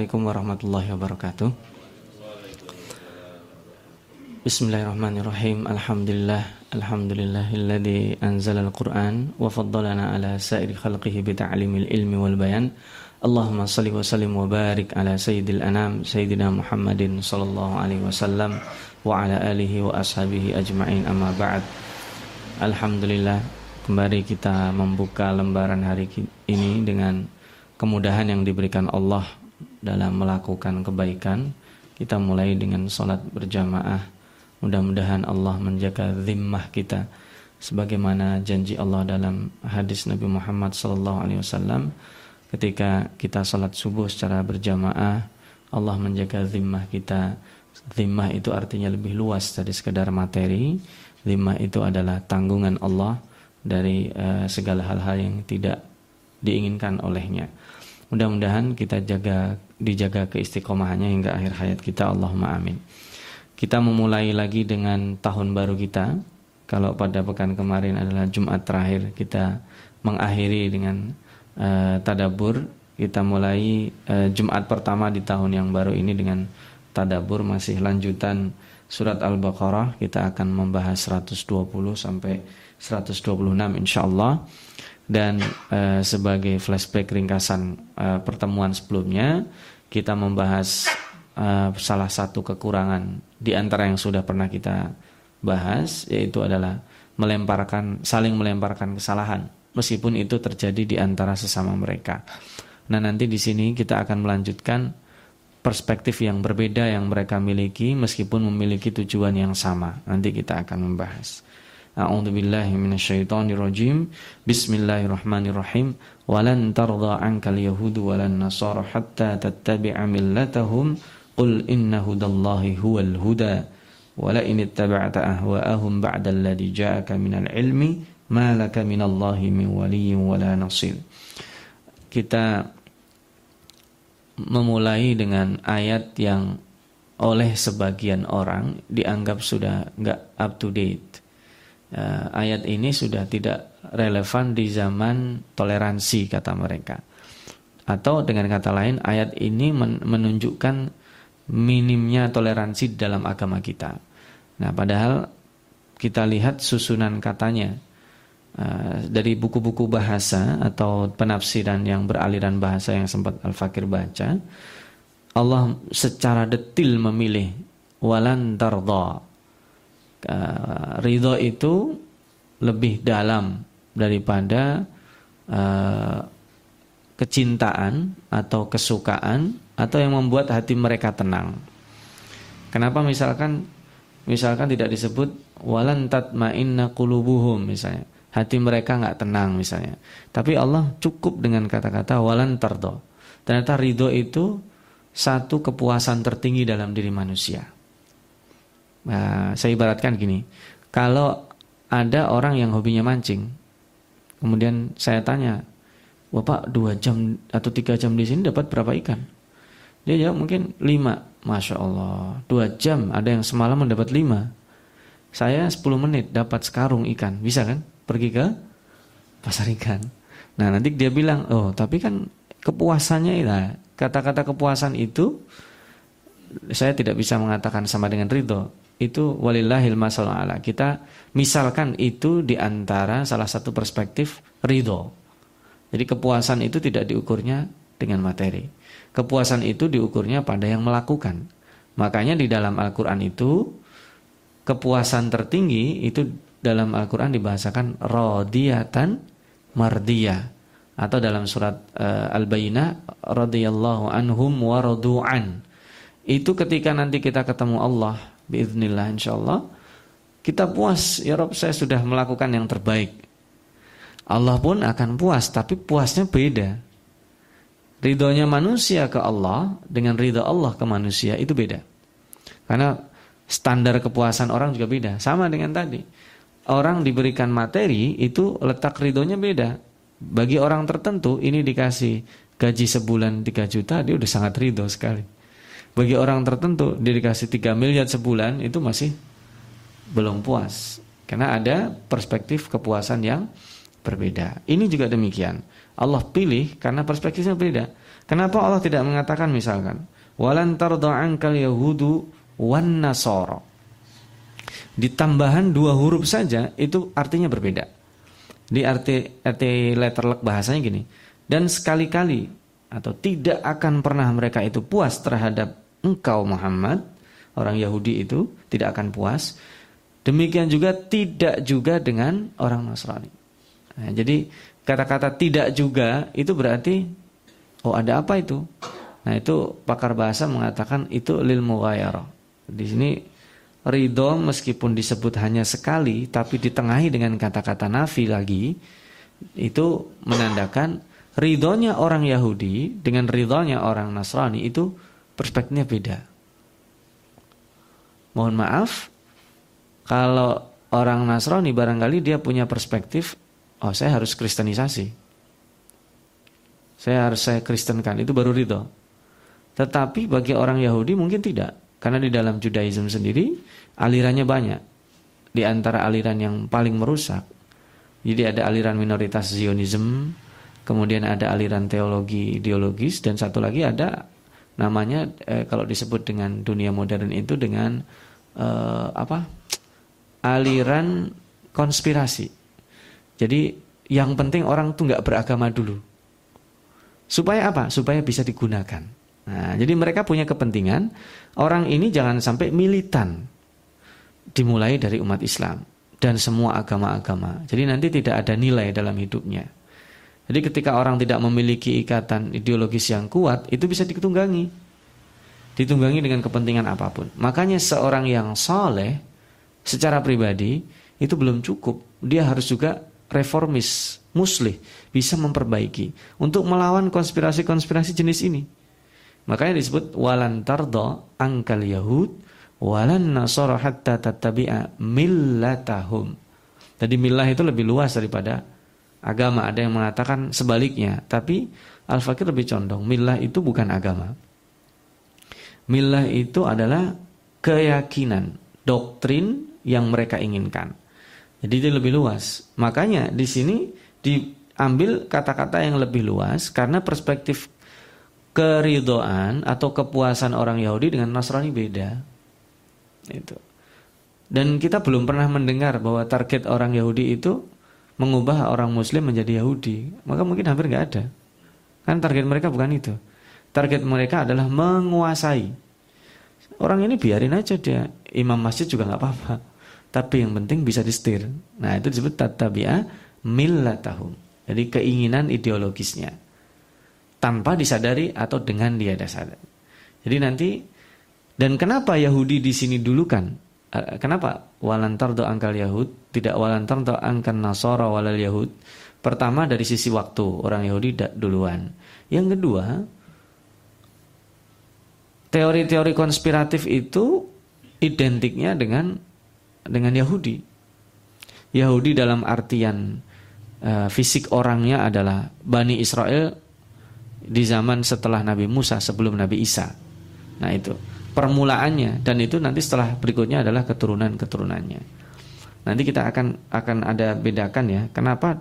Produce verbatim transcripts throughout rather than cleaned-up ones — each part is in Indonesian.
Assalamualaikum warahmatullahi wabarakatuh. Bismillahirrahmanirrahim. Alhamdulillah, alhamdulillahilladzi anzalal Qur'an wa faddalana ala sa'iri khalqihi bi ta'limil ilmi wal bayan. Allahumma salli wa sallim wa barik ala sayyidil anam sayyidina Muhammadin sallallahu alaihi wasallam wa ala alihi wa ashabihi ajma'in, amma ba'd. Alhamdulillah, kembali kita membuka lembaran hari ini dengan kemudahan yang diberikan Allah dalam melakukan kebaikan. Kita mulai dengan salat berjamaah. Mudah-mudahan Allah menjaga zimmah kita sebagaimana janji Allah dalam hadis Nabi Muhammad sallallahu alaihi wasallam. Ketika kita salat subuh secara berjamaah, Allah menjaga zimmah kita. Zimmah itu artinya lebih luas dari sekedar materi. Zimmah itu adalah tanggungan Allah dari uh, segala hal-hal yang tidak diinginkan olehnya. Mudah-mudahan kita jaga, dijaga keistiqomahannya hingga akhir hayat kita. Allahumma amin. Kita memulai lagi dengan tahun baru kita. Kalau pada pekan kemarin adalah Jumat terakhir, kita mengakhiri dengan Uh, tadabur. Kita mulai uh, Jumat pertama di tahun yang baru ini dengan tadabur, masih lanjutan surat Al-Baqarah. Kita akan membahas seratus dua puluh sampai seratus dua puluh enam insyaallah. Dan uh, sebagai flashback ringkasan uh, pertemuan sebelumnya, kita membahas uh, salah satu kekurangan di antara yang sudah pernah kita bahas, yaitu adalah melemparkan, saling melemparkan kesalahan meskipun itu terjadi di antara sesama mereka. Nah, nanti di sini kita akan melanjutkan perspektif yang berbeda yang mereka miliki meskipun memiliki tujuan yang sama. Nanti kita akan membahas. A'udzubillahi minasyaitonirrajim. Bismillahirrahmanirrahim. Walan tardha 'ankal yahudu walan nasara hatta tattabi'a millatahum. Qul inna hudallahi huwal huda. Wala in ittaba'ta ahwa'ahum ba'dal ladzi ja'aka minal ilmi. Malaka minallahi min waliyyin wala nasir. Kita memulai dengan ayat yang oleh sebagian orang dianggap sudah enggak up to date. Uh, ayat ini sudah tidak relevan di zaman toleransi, kata mereka. Atau dengan kata lain, ayat ini menunjukkan minimnya toleransi dalam agama kita. Nah, padahal kita lihat susunan katanya. Uh, dari buku-buku bahasa atau penafsiran yang beraliran bahasa yang sempat Al-Fakir baca, Allah secara detil memilih walan tardha. Uh, ridha itu lebih dalam daripada uh, kecintaan atau kesukaan atau yang membuat hati mereka tenang. Kenapa misalkan misalkan tidak disebut walan tatma'inna qulubuhum misalnya? Hati mereka nggak tenang misalnya. Tapi Allah cukup dengan kata-kata walan tardo. Ternyata ridho itu satu kepuasan tertinggi dalam diri manusia. Nah, saya ibaratkan gini. Kalau ada orang yang hobinya mancing, kemudian saya tanya, "Bapak dua jam atau tiga jam di sini dapat berapa ikan?" Dia jawab mungkin lima. Masya Allah, dua jam, ada yang semalam mendapat lima. Saya sepuluh menit dapat sekarung ikan. Bisa kan? Pergi ke pasar ikan. Nah, nanti dia bilang, oh tapi kan kepuasannya, nah, kata-kata kepuasan itu saya tidak bisa mengatakan sama dengan ridho. Itu walillahil masal ala. Kita misalkan itu diantara salah satu perspektif ridho. Jadi kepuasan itu tidak diukurnya dengan materi. Kepuasan itu diukurnya pada yang melakukan. Makanya di dalam Al-Quran itu kepuasan tertinggi itu dalam Al-Quran dibahasakan radiyatan mardiyah. Atau dalam surat uh, Al-Bainah, radiyallahu anhum wa radu'an. Itu ketika nanti kita ketemu Allah biiznillah insyaallah, kita puas, ya Rob saya sudah melakukan yang terbaik. Allah pun akan puas, tapi puasnya beda. Ridhonya manusia ke Allah dengan ridho Allah ke manusia itu beda. Karena standar kepuasan orang juga beda. Sama dengan tadi, orang diberikan materi itu letak ridhonya beda. Bagi orang tertentu ini dikasih gaji sebulan tiga juta, dia udah sangat ridho sekali. Bagi orang tertentu dia dikasih tiga miliar sebulan, itu masih belum puas. Karena ada perspektif kepuasan yang berbeda. Ini juga demikian. Allah pilih karena perspektifnya berbeda. Kenapa Allah tidak mengatakan misalkan walan tarda ankal yahudu wan nasara. Ditambahan dua huruf saja itu artinya berbeda. Di arti arti letterlek bahasanya gini. Dan sekali-kali atau tidak akan pernah mereka itu puas terhadap engkau Muhammad, orang Yahudi itu tidak akan puas. Demikian juga tidak juga dengan orang Nasrani. Nah, jadi kata-kata tidak juga itu berarti oh ada apa itu? Nah, itu pakar bahasa mengatakan itu lil mughayarah. Di sini ridho meskipun disebut hanya sekali tapi ditengahi dengan kata-kata nafi lagi, itu menandakan ridhonya orang Yahudi dengan ridhonya orang Nasrani itu perspektifnya beda. Mohon maaf, kalau orang Nasrani barangkali dia punya perspektif, oh saya harus kristenisasi, saya harus saya kristenkan, itu baru ridho. Tetapi bagi orang Yahudi mungkin tidak, karena di dalam Judaism sendiri alirannya banyak. Di antara aliran yang paling merusak, jadi ada aliran minoritas Zionism, kemudian ada aliran teologi ideologis, dan satu lagi ada namanya eh, kalau disebut dengan dunia modern itu dengan eh, apa aliran konspirasi. Jadi yang penting orang tuh nggak beragama dulu. Supaya apa? Supaya bisa digunakan. Nah, jadi mereka punya kepentingan. Orang ini jangan sampai militan. Dimulai dari umat Islam dan semua agama-agama. Jadi nanti tidak ada nilai dalam hidupnya. Jadi ketika orang tidak memiliki ikatan ideologis yang kuat, itu bisa ditunggangi. Ditunggangi dengan kepentingan apapun. Makanya seorang yang saleh secara pribadi itu belum cukup. Dia harus juga reformis, muslih, bisa memperbaiki untuk melawan konspirasi-konspirasi jenis ini. Makanya disebut walan tardo angkal yahud walan nasara hatta tattabi'a millatahum. Jadi millah itu lebih luas daripada agama. Ada yang mengatakan sebaliknya, tapi Al-Fakir lebih condong millah itu bukan agama. Millah itu adalah keyakinan, doktrin yang mereka inginkan. Jadi itu lebih luas. Makanya di sini diambil kata-kata yang lebih luas karena perspektif keridoan atau kepuasan orang Yahudi dengan Nasrani beda. Itu. Dan kita belum pernah mendengar bahwa target orang Yahudi itu mengubah orang Muslim menjadi Yahudi. Maka mungkin hampir nggak ada. Kan target mereka bukan itu. Target mereka adalah menguasai. Orang ini biarin aja dia imam masjid juga nggak apa-apa. Tapi yang penting bisa disetir. Nah itu disebut tattabi'ah millatahum. Jadi keinginan ideologisnya tanpa disadari atau dengan dia sadar. Jadi nanti dan kenapa Yahudi di sini dulu kan? Kenapa walantardo angkal Yahud tidak walantardo angkan Nasara walal Yahud? Pertama dari sisi waktu orang Yahudi duluan. Yang kedua teori-teori konspiratif itu identiknya dengan dengan Yahudi. Yahudi dalam artian fisik orangnya adalah Bani Israel di zaman setelah Nabi Musa sebelum Nabi Isa. Nah itu permulaannya dan itu nanti setelah berikutnya adalah keturunan-keturunannya. Nanti kita akan akan ada bedakan ya. Kenapa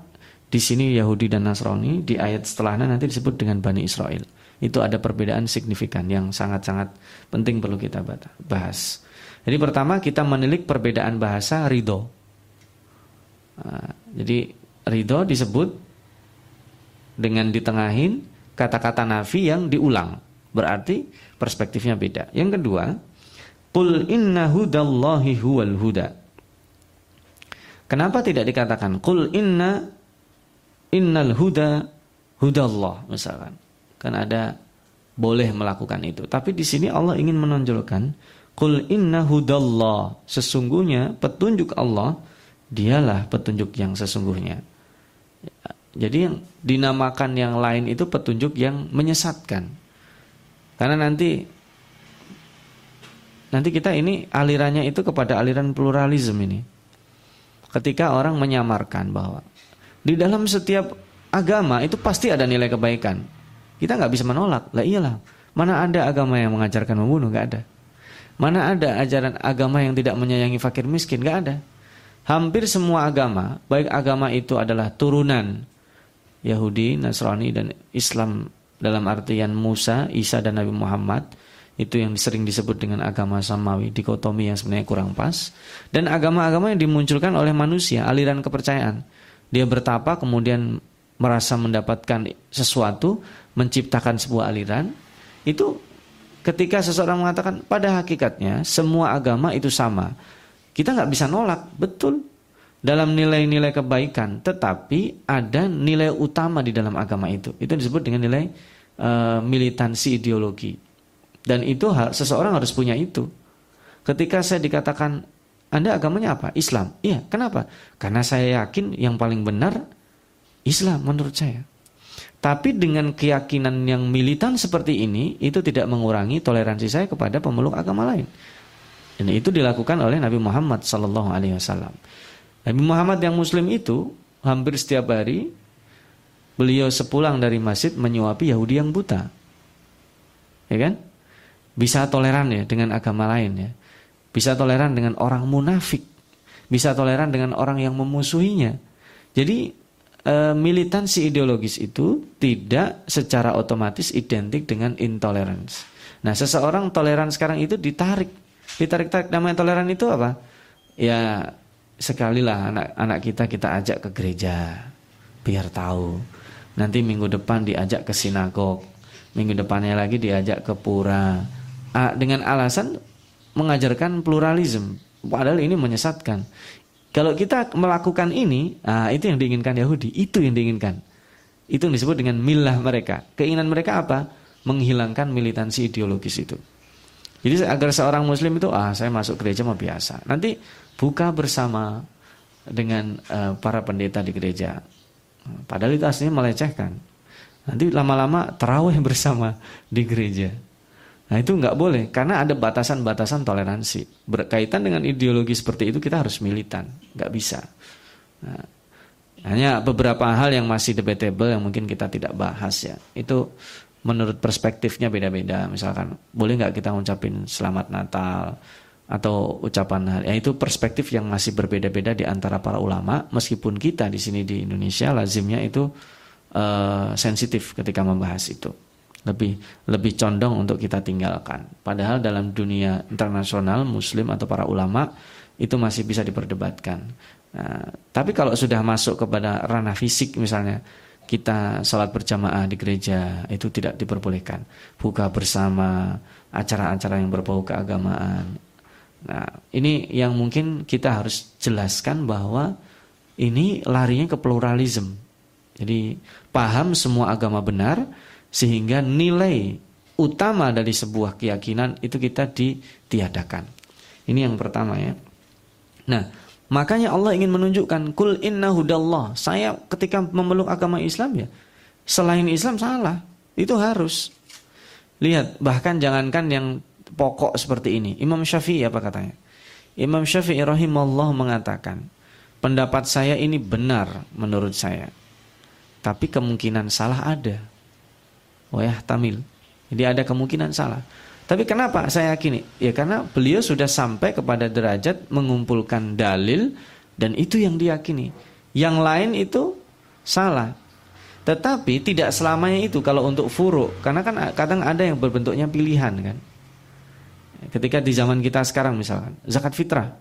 di sini Yahudi dan Nasrani di ayat setelahnya nanti disebut dengan Bani Israel. Itu ada perbedaan signifikan yang sangat-sangat penting perlu kita bahas. Jadi pertama kita menilik perbedaan bahasa ridho. Jadi ridho disebut dengan ditengahin kata-kata nafi yang diulang. Berarti perspektifnya beda. Yang kedua, qul inna hudallahi huwal huda. Kenapa tidak dikatakan qul inna innal huda hudallah misalkan. Kan ada boleh melakukan itu. Tapi di sini Allah ingin menonjolkan qul inna hudallah. Sesungguhnya petunjuk Allah dialah petunjuk yang sesungguhnya. Jadi yang dinamakan yang lain itu petunjuk yang menyesatkan. Karena nanti nanti kita ini alirannya itu kepada aliran pluralisme ini. Ketika orang menyamarkan bahwa di dalam setiap agama itu pasti ada nilai kebaikan. Kita nggak bisa menolak. Lah iyalah. Mana ada agama yang mengajarkan membunuh? Nggak ada. Mana ada ajaran agama yang tidak menyayangi fakir miskin? Nggak ada. hampir semua agama, baik agama itu adalah turunan Yahudi, Nasrani, dan Islam dalam artian Musa, Isa, dan Nabi Muhammad, itu yang sering disebut dengan agama samawi, dikotomi yang sebenarnya kurang pas, dan agama-agama yang dimunculkan oleh manusia, aliran kepercayaan. Dia bertapa kemudian merasa mendapatkan sesuatu, menciptakan sebuah aliran. Itu ketika seseorang mengatakan pada hakikatnya semua agama itu sama, kita nggak bisa nolak, betul, dalam nilai-nilai kebaikan, tetapi ada nilai utama di dalam agama itu. Itu disebut dengan nilai uh, militansi ideologi. Dan itu hal, seseorang harus punya itu. Ketika saya dikatakan, Anda agamanya apa? Islam. Iya, kenapa? Karena saya yakin yang paling benar Islam menurut saya. Tapi dengan keyakinan yang militan seperti ini, itu tidak mengurangi toleransi saya kepada pemeluk agama lain. Dan itu dilakukan oleh Nabi Muhammad Sallallahu Alaihi Wasallam. Nabi Muhammad yang Muslim itu hampir setiap hari beliau sepulang dari masjid menyuapi Yahudi yang buta, ya kan? Bisa toleran ya dengan agama lain ya, bisa toleran dengan orang munafik, bisa toleran dengan orang yang memusuhinya. Jadi eh, militansi ideologis itu tidak secara otomatis identik dengan intoleransi. Nah, seseorang toleran sekarang itu ditarik. Ditarik-tarik, namanya toleran itu apa? Ya sekalilah anak-anak kita kita ajak ke gereja biar tahu. Nanti minggu depan diajak ke sinagog, minggu depannya lagi diajak ke pura, dengan alasan mengajarkan pluralisme. Padahal ini menyesatkan. Kalau kita melakukan ini, nah itu yang diinginkan Yahudi, itu yang diinginkan. Itu yang disebut dengan milah mereka. Keinginan mereka apa? Menghilangkan militansi ideologis itu. Jadi agar seorang muslim itu, ah saya masuk gereja mah biasa. Nanti buka bersama dengan uh, para pendeta di gereja. Padahal itu aslinya melecehkan. Nanti lama-lama tarawih bersama di gereja. Nah itu nggak boleh, karena ada batasan-batasan toleransi. Berkaitan dengan ideologi seperti itu kita harus militan, nggak bisa. Nah, hanya beberapa hal yang masih debatable yang mungkin kita tidak bahas ya. Itu menurut perspektifnya beda-beda. Misalkan boleh nggak kita ngucapin selamat Natal atau ucapan ya, itu perspektif yang masih berbeda-beda di antara para ulama. Meskipun kita di sini di Indonesia lazimnya itu uh, sensitif ketika membahas itu, lebih lebih condong untuk kita tinggalkan. Padahal dalam dunia internasional Muslim atau para ulama itu masih bisa diperdebatkan. Nah, tapi kalau sudah masuk kepada ranah fisik, misalnya kita sholat berjamaah di gereja, itu tidak diperbolehkan. Buka bersama, acara-acara yang berbau keagamaan. Nah, ini yang mungkin kita harus jelaskan bahwa ini larinya ke pluralisme. Jadi paham semua agama benar, sehingga nilai utama dari sebuah keyakinan itu kita ditiadakan. Ini yang pertama ya. Nah, makanya Allah ingin menunjukkan, kul inna hudallah. Saya ketika memeluk agama Islam ya, selain Islam salah. Itu harus. Lihat, bahkan jangankan yang pokok seperti ini. Imam Syafi'i apa katanya? Imam Syafi'i rahimahullah mengatakan, pendapat saya ini benar menurut saya, tapi kemungkinan salah ada. Wayah tamil. Jadi ada kemungkinan salah. Tapi kenapa saya yakini? Ya karena beliau sudah sampai kepada derajat mengumpulkan dalil dan itu yang diyakini. Yang lain itu salah. Tetapi tidak selamanya itu kalau untuk furu. Karena kan kadang ada yang berbentuknya pilihan kan. Ketika di zaman kita sekarang misalkan, zakat fitrah.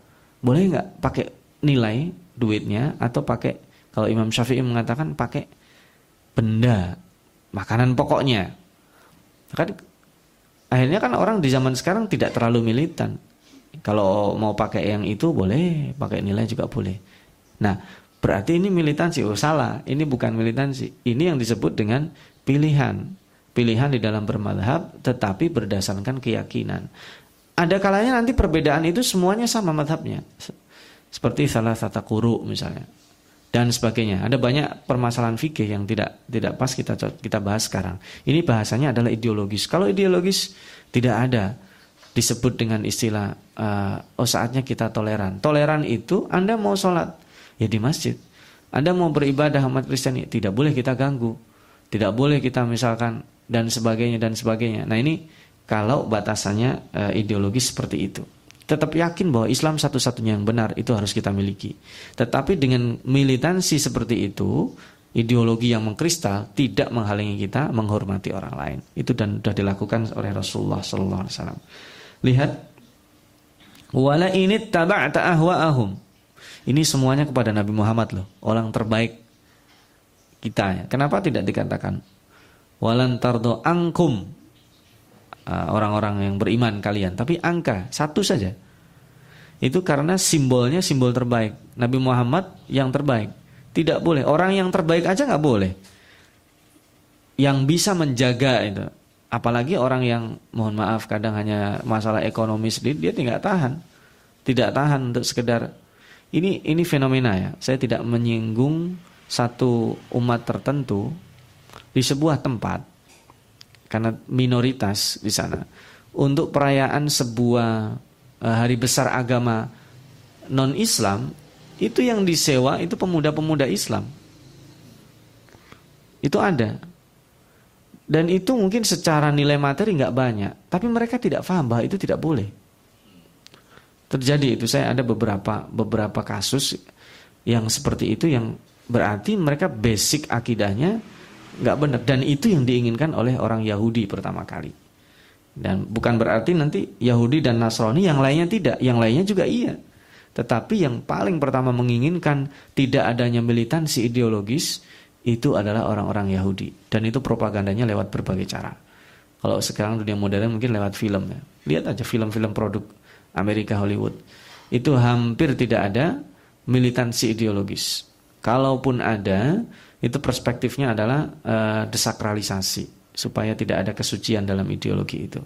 Boleh nggak pakai nilai duitnya atau pakai, kalau Imam Syafi'i mengatakan pakai benda, makanan pokoknya. Kan akhirnya kan orang di zaman sekarang tidak terlalu militan. Kalau mau pakai yang itu boleh, pakai nilai juga boleh. Nah, berarti ini militansi. Oh salah, ini bukan militansi. Ini yang disebut dengan pilihan. Pilihan di dalam bermadhab tetapi berdasarkan keyakinan. Ada kalanya nanti perbedaan itu semuanya sama madhabnya. Seperti salah tata kuru misalnya. Dan sebagainya. Ada banyak permasalahan fikih yang tidak tidak pas kita kita bahas sekarang. Ini bahasanya adalah ideologis. Kalau ideologis tidak ada disebut dengan istilah uh, oh saatnya kita toleran. Toleran itu Anda mau sholat ya di masjid. Anda mau beribadah umat Kristen ya tidak boleh kita ganggu. Tidak boleh kita misalkan dan sebagainya dan sebagainya. Nah ini kalau batasannya uh, ideologis seperti itu. tetap yakin bahwa Islam satu-satunya yang benar, itu harus kita miliki. Tetapi dengan militansi seperti itu, ideologi yang mengkristal tidak menghalangi kita menghormati orang lain. Itu dan sudah dilakukan oleh Rasulullah sallallahu alaihi wasallam. Lihat, wala init taba'ta ahwa'ahum. Ini semuanya kepada Nabi Muhammad loh, orang terbaik kita. Kenapa tidak dikatakan walan tardo angkum orang-orang yang beriman kalian, tapi angka satu saja. Itu karena simbolnya simbol terbaik, Nabi Muhammad yang terbaik. Tidak boleh, orang yang terbaik aja nggak boleh, yang bisa menjaga itu, apalagi orang yang mohon maaf kadang hanya masalah ekonomi sedikit dia tidak tahan, tidak tahan untuk sekedar ini ini fenomena ya. Saya tidak menyinggung satu umat tertentu di sebuah tempat karena minoritas di sana untuk perayaan sebuah hari besar agama non-Islam. Itu yang disewa itu pemuda-pemuda Islam. Itu ada. Dan itu mungkin secara nilai materi nggak banyak, tapi mereka tidak paham bahwa itu tidak boleh. Terjadi itu, saya ada beberapa beberapa kasus yang seperti itu, yang berarti mereka basic akidahnya nggak benar. Dan itu yang diinginkan oleh orang Yahudi pertama kali. Dan bukan berarti nanti Yahudi dan Nasrani yang lainnya tidak, yang lainnya juga iya. Tetapi yang paling pertama menginginkan tidak adanya militansi ideologis itu adalah orang-orang Yahudi. Dan itu propagandanya lewat berbagai cara. Kalau sekarang dunia modern mungkin lewat film ya. Lihat aja film-film produk Amerika Hollywood. Itu hampir tidak ada militansi ideologis. Kalaupun ada, itu perspektifnya adalah uh, desakralisasi. Supaya tidak ada kesucian dalam ideologi itu.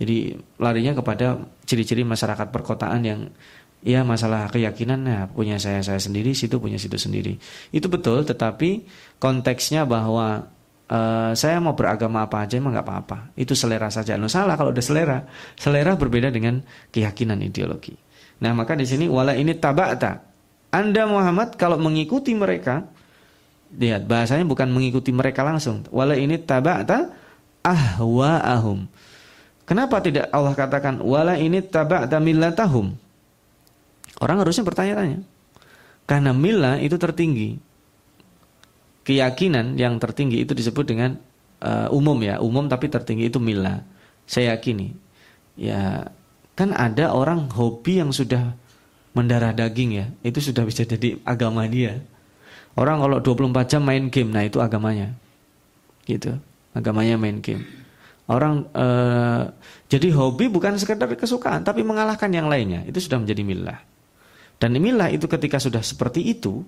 Jadi larinya kepada ciri-ciri masyarakat perkotaan yang ya masalah keyakinan, ya punya saya-saya sendiri, situ punya situ sendiri. Itu betul, tetapi konteksnya bahwa uh, saya mau beragama apa aja emang gak apa-apa. Itu selera saja. No, salah kalau udah selera. Selera berbeda dengan keyakinan ideologi. Nah maka di sini wala ini taba'ta. Anda Muhammad kalau mengikuti mereka, lihat bahasanya bukan mengikuti mereka langsung. Wala ini taba'ta ahwa'ahum. Kenapa tidak Allah katakan wala ini taba'ta millatahum? Orang harusnya bertanya-tanya. Karena mila itu tertinggi. Keyakinan yang tertinggi itu disebut dengan uh, umum ya. Umum tapi tertinggi itu mila. Saya yakini. Ya, kan ada orang hobi yang sudah mendarah daging ya. Itu sudah bisa jadi agama dia. Orang kalau dua puluh empat jam main game, nah itu agamanya. Gitu. Agamanya main game. Orang uh, jadi hobi bukan sekedar kesukaan, tapi mengalahkan yang lainnya. Itu sudah menjadi mila. Dan milah itu ketika sudah seperti itu,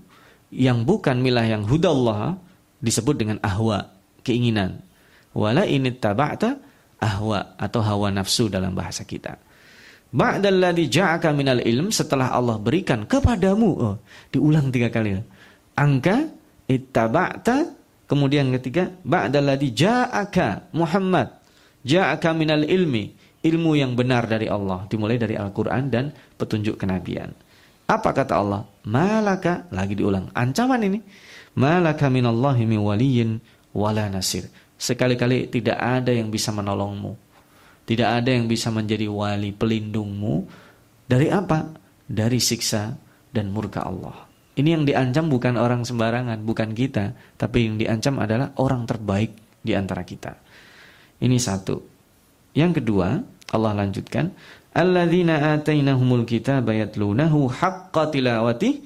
yang bukan milah yang hudallah disebut dengan ahwa, keinginan. Wala init taba'ta ahwa atau hawa nafsu dalam bahasa kita. Ba'dalladhi ja'aka minal ilm, setelah Allah berikan kepadamu. Oh, diulang tiga kali. Angka ittaba'ta, kemudian ketiga ba'dalladhi ja'aka Muhammad, ja'aka minal ilmi, ilmu yang benar dari Allah, dimulai dari Al-Qur'an dan petunjuk kenabian. Apa kata Allah? Malaka, lagi diulang. Ancaman ini. Malaka minallahi min waliyin wala nasir. Sekali-kali tidak ada yang bisa menolongmu. Tidak ada yang bisa menjadi wali pelindungmu. Dari apa? Dari siksa dan murka Allah. Ini yang diancam bukan orang sembarangan, bukan kita. Tapi yang diancam adalah orang terbaik di antara kita. Ini satu. Yang kedua, Allah lanjutkan. Alladzina atainahumul kitaba yatlunahu haqqa tilawatih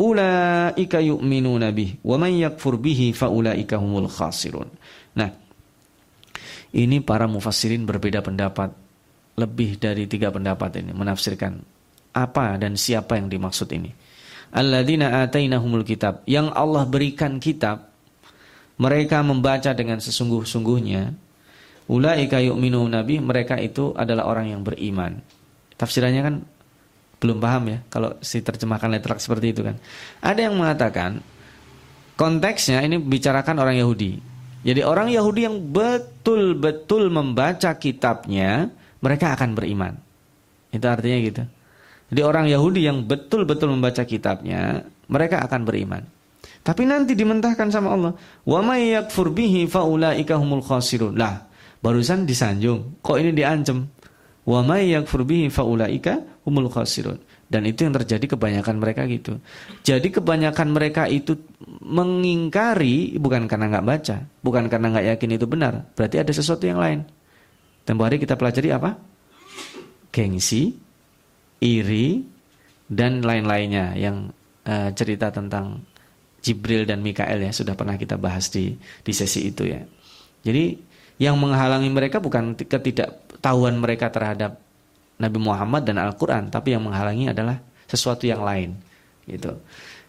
ulaika yu'minuna bih wa man yakfur bihi fa ulaika humul khasirun. Nah, ini para mufassirin berbeda pendapat, lebih dari tiga pendapat ini menafsirkan apa dan siapa yang dimaksud ini. Alladzina atainahumul kitab, yang Allah berikan kitab, mereka membaca dengan sesungguh-sungguhnya. Ulaika yu'minuna bih, mereka itu adalah orang yang beriman. Tafsirannya kan belum paham ya, kalau si terjemahkan letterak seperti itu kan. Ada yang mengatakan konteksnya ini bicarakan orang Yahudi. Jadi orang Yahudi yang betul-betul membaca kitabnya, mereka akan beriman. Itu artinya gitu. Jadi orang Yahudi yang betul-betul membaca kitabnya, mereka akan beriman. Tapi nanti dimentahkan sama Allah. Wa may yakfur bihi fa ulaika humul khasirun. Lah, barusan disanjung, kok ini diancam. Wa may yakfur bihi faulaika humul khasirun. Dan itu yang terjadi kebanyakan mereka gitu. Jadi kebanyakan mereka itu mengingkari bukan karena nggak baca, bukan karena nggak yakin itu benar. Berarti ada sesuatu yang lain. Tempo hari kita pelajari apa? Gengsi, iri, dan lain-lainnya yang uh, cerita tentang Jibril dan Mikael ya sudah pernah kita bahas di di sesi itu ya. Jadi yang menghalangi mereka bukan ketidaktahuan mereka terhadap Nabi Muhammad dan Al-Quran, tapi yang menghalangi adalah sesuatu yang lain gitu.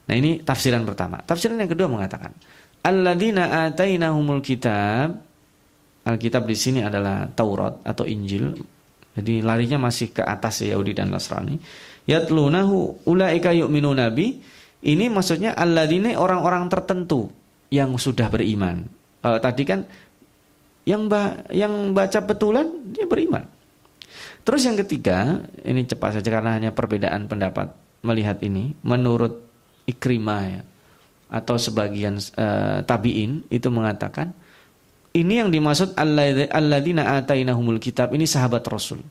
Nah ini tafsiran pertama. Tafsiran yang kedua mengatakan alladzina atainahumul kitab. Alkitab di sini adalah Taurat atau Injil. Jadi larinya masih ke atas Yahudi dan Nasrani. Yatlunahu ulaika yu'minuna bi. Ini maksudnya alladzina orang-orang tertentu yang sudah beriman. Kalau tadi kan yang ba- yang baca betulan dia beriman. Terus yang ketiga, ini cepat saja karena hanya perbedaan pendapat melihat ini. Menurut Ikrimah ya, atau sebagian uh, tabi'in itu mengatakan ini yang dimaksud alladzina atainahumul kitab ini sahabat Rasul.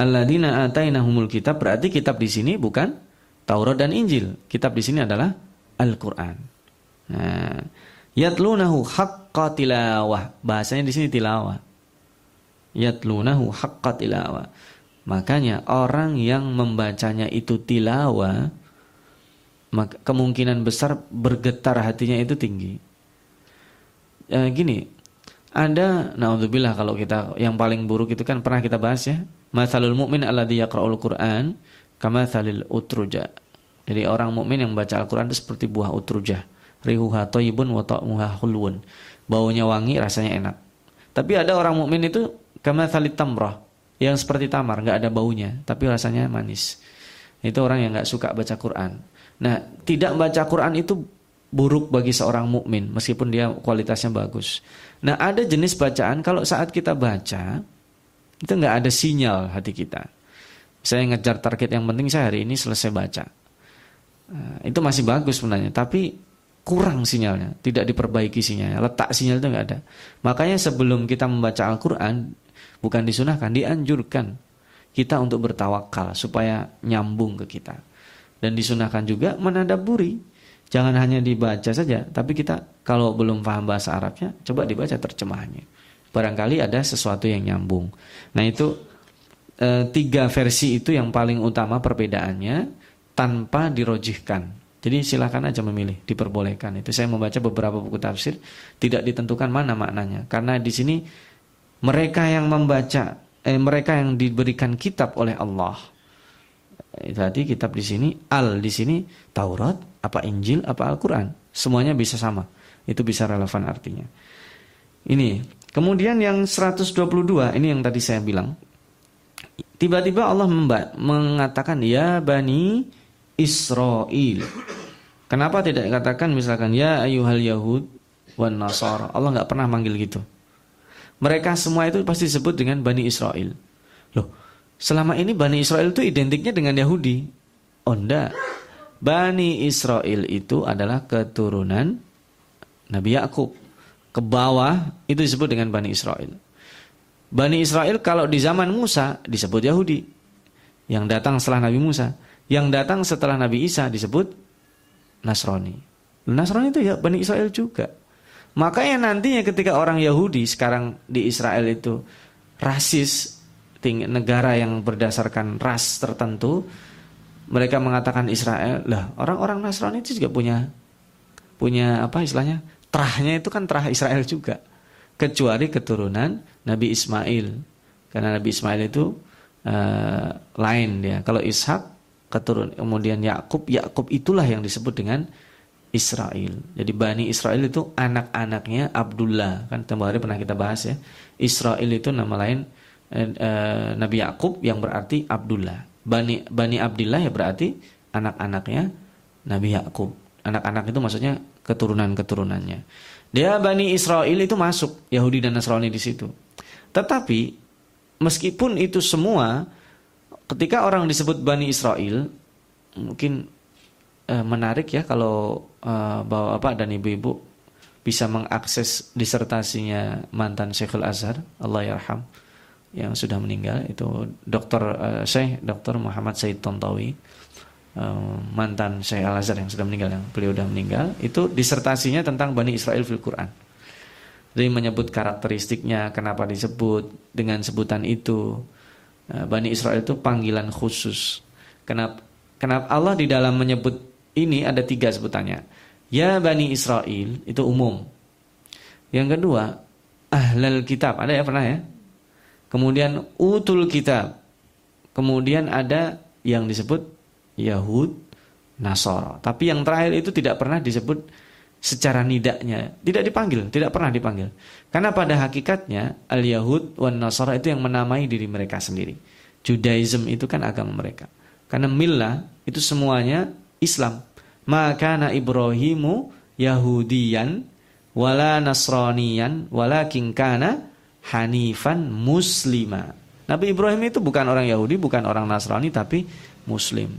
Alladzina atainahumul kitab berarti kitab di sini bukan Taurat dan Injil. Kitab di sini adalah Al-Qur'an. Nah, yatlunahu haqqa tilawah. Bahasanya di sini tilawah. Yatlunahu haqqa tilawah. Makanya orang yang membacanya itu tilawah, maka kemungkinan besar bergetar hatinya itu tinggi. E, gini, ada naudzubillah kalau kita yang paling buruk itu kan pernah kita bahas ya. Matsalul mu'min alladzi yaqra'ul Qur'an kamatsalil utruja. Jadi orang mukmin yang baca Al-Qur'an itu seperti buah utrujah. Rihuha thayyibun wa ta'muha hulwun. Baunya wangi, rasanya enak. Tapi ada orang mukmin itu kamatsalit tamrah, yang seperti tamar, enggak ada baunya, tapi rasanya manis. Itu orang yang enggak suka baca Quran. Nah, tidak baca Quran itu buruk bagi seorang mukmin meskipun dia kualitasnya bagus. Nah, ada jenis bacaan kalau saat kita baca itu enggak ada sinyal hati kita. Saya ngejar target yang penting saya hari ini selesai baca. Nah, itu masih bagus sebenarnya, tapi kurang sinyalnya, tidak diperbaiki sinyalnya, letak sinyal itu nggak ada. Makanya sebelum kita membaca Al-Quran, bukan disunahkan, dianjurkan kita untuk bertawakal supaya nyambung ke kita. Dan disunahkan juga menadaburi, jangan hanya dibaca saja, tapi kita kalau belum paham bahasa Arabnya, coba dibaca terjemahannya. Barangkali ada sesuatu yang nyambung. Nah itu e, tiga versi itu yang paling utama perbedaannya tanpa dirojihkan. Jadi silakan aja memilih, diperbolehkan. Itu saya membaca beberapa buku tafsir, tidak ditentukan mana maknanya. Karena di sini mereka yang membaca, eh, mereka yang diberikan kitab oleh Allah. Berarti kitab di sini al di sini Taurat, apa Injil, apa Al-Qur'an, semuanya bisa sama. Itu bisa relevan artinya. Ini, kemudian yang seratus dua puluh dua ini yang tadi saya bilang. Tiba-tiba Allah memba- mengatakan ya Bani Israel. Kenapa tidak dikatakan misalkan ya ayyuhal yahud wan nasara? Allah enggak pernah manggil gitu. Mereka semua itu pasti disebut dengan Bani Israel. Loh, selama ini Bani Israel itu identiknya dengan Yahudi. Oh enggak. Bani Israel itu adalah keturunan Nabi Yakub. Ke bawah itu disebut dengan Bani Israel. Bani Israel kalau di zaman Musa disebut Yahudi. Yang datang setelah Nabi Musa, yang datang setelah Nabi Isa disebut Nasrani. Nasrani itu ya Bani Israel juga. Makanya nantinya ketika orang Yahudi sekarang di Israel itu rasis, negara yang berdasarkan ras tertentu, mereka mengatakan Israel, lah orang-orang Nasrani itu juga punya punya apa istilahnya? Terahnya itu kan terah Israel juga. Kecuali keturunan Nabi Ismail. Karena Nabi Ismail itu uh, lain dia. Kalau Ishak keturun, kemudian Yakub, Yakub itulah yang disebut dengan Israel. Jadi Bani Israel itu anak-anaknya Abdullah, kan tempoh hari pernah kita bahas ya. Israel itu nama lain eh, eh, Nabi Yakub yang berarti Abdullah. Bani Bani Abdullah ya berarti anak-anaknya Nabi Yakub. Anak-anak itu maksudnya keturunan-keturunannya. Dia Bani Israel itu masuk Yahudi dan Nasrani di situ. Tetapi meskipun itu semua, ketika orang disebut Bani Israel, mungkin eh, menarik ya kalau eh, bapak-bapak dan ibu-ibu bisa mengakses disertasinya mantan Syekhul Azhar, Allah yarham, yang sudah meninggal itu Dokter uh, Syekh Dokter Muhammad Said Tontawi, uh, mantan Syekh Al Azhar yang sudah meninggal, yang beliau sudah meninggal, itu disertasinya tentang Bani Israel fil Quran. Jadi menyebut karakteristiknya, kenapa disebut dengan sebutan itu. uh, Bani Israel itu panggilan khusus. Kenapa? Kenapa Allah di dalam menyebut ini ada tiga sebutannya. Ya Bani Israel itu umum. Yang kedua ahlal kitab, ada ya pernah ya. Kemudian utul kitab. Kemudian ada yang disebut Yahud, Nasara. Tapi yang terakhir itu tidak pernah disebut secara nidaknya. Tidak dipanggil, tidak pernah dipanggil. Karena pada hakikatnya al-Yahud wan Nasara itu yang menamai diri mereka sendiri. Judaism itu kan agama mereka. Karena millah itu semuanya Islam. Maka na Ibrahimu Yahudiyan wala Nasraniyan walakin kana hanifan muslima. Nabi Ibrahim itu bukan orang Yahudi, bukan orang Nasrani, tapi Muslim.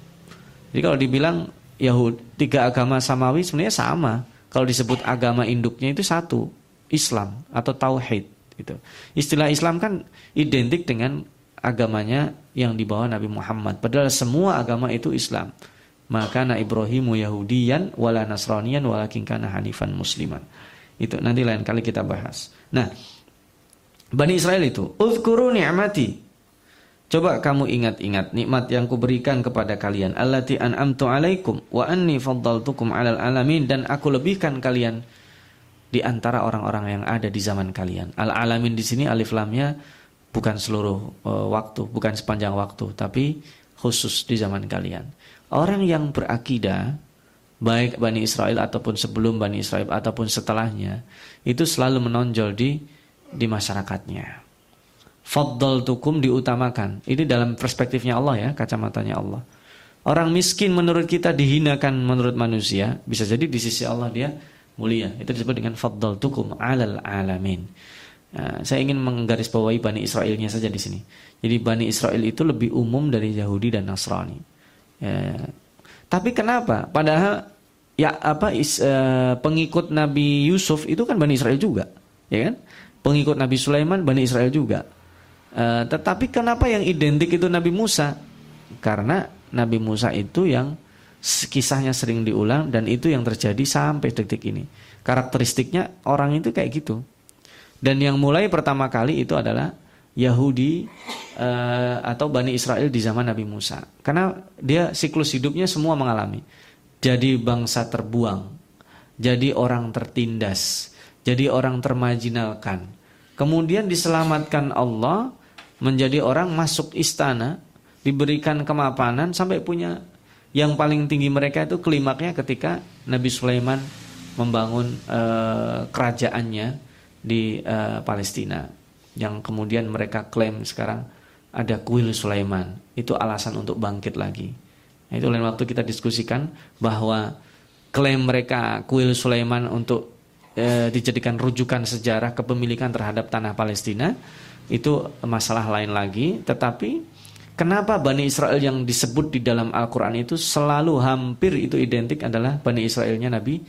Jadi kalau dibilang Yahudi, tiga agama samawi sebenarnya sama. Kalau disebut agama induknya itu satu, Islam atau Tauhid. Gitu. Istilah Islam kan identik dengan agamanya yang dibawa Nabi Muhammad. Padahal semua agama itu Islam. Maka na Ibrahimu Yahudiyan wala Nasraniyan walakin kana hanifan musliman. Itu nanti lain kali kita bahas. Nah, Bani Israel itu uzkuru ni'mati, coba kamu ingat-ingat nikmat yang kuberikan kepada kalian, allati an'amtu 'alaikum wa anni faddaltukum 'alal 'alamin, dan aku lebihkan kalian di antara orang-orang yang ada di zaman kalian. Al-'alamin di sini alif lamnya bukan seluruh uh, waktu, bukan sepanjang waktu, tapi khusus di zaman kalian. Orang yang berakidah, baik Bani Israel ataupun sebelum Bani Israel ataupun setelahnya, itu selalu menonjol di di masyarakatnya. Faddaltukum diutamakan. Ini dalam perspektifnya Allah ya, kacamatanya Allah. Orang miskin menurut kita dihinakan menurut manusia, bisa jadi di sisi Allah dia mulia. Itu disebut dengan faddaltukum 'alal 'alamin. Nah, saya ingin menggarisbawahi Bani Israelnya saja di sini. Jadi Bani Israel itu lebih umum dari Yahudi dan Nasrani. Ya. Tapi kenapa? Padahal ya apa is, eh, pengikut Nabi Yusuf itu kan Bani Israel juga, ya kan? Pengikut Nabi Sulaiman Bani Israel juga. uh, Tetapi kenapa yang identik itu Nabi Musa? Karena Nabi Musa itu yang kisahnya sering diulang, dan itu yang terjadi sampai detik ini. Karakteristiknya orang itu kayak gitu. Dan yang mulai pertama kali itu adalah Yahudi uh, atau Bani Israel di zaman Nabi Musa. Karena dia siklus hidupnya semua mengalami. Jadi bangsa terbuang, jadi orang tertindas, jadi orang termajinalkan, kemudian diselamatkan Allah, menjadi orang masuk istana, diberikan kemapanan, sampai punya. Yang paling tinggi mereka itu klimaknya ketika Nabi Sulaiman membangun e, kerajaannya di e, Palestina, yang kemudian mereka klaim sekarang ada Kuil Sulaiman. Itu alasan untuk bangkit lagi. Nah, itu lain waktu kita diskusikan bahwa klaim mereka Kuil Sulaiman untuk E, dijadikan rujukan sejarah kepemilikan terhadap tanah Palestina, itu masalah lain lagi. Tetapi kenapa Bani Israel yang disebut di dalam Al-Quran itu selalu hampir itu identik adalah Bani Israelnya Nabi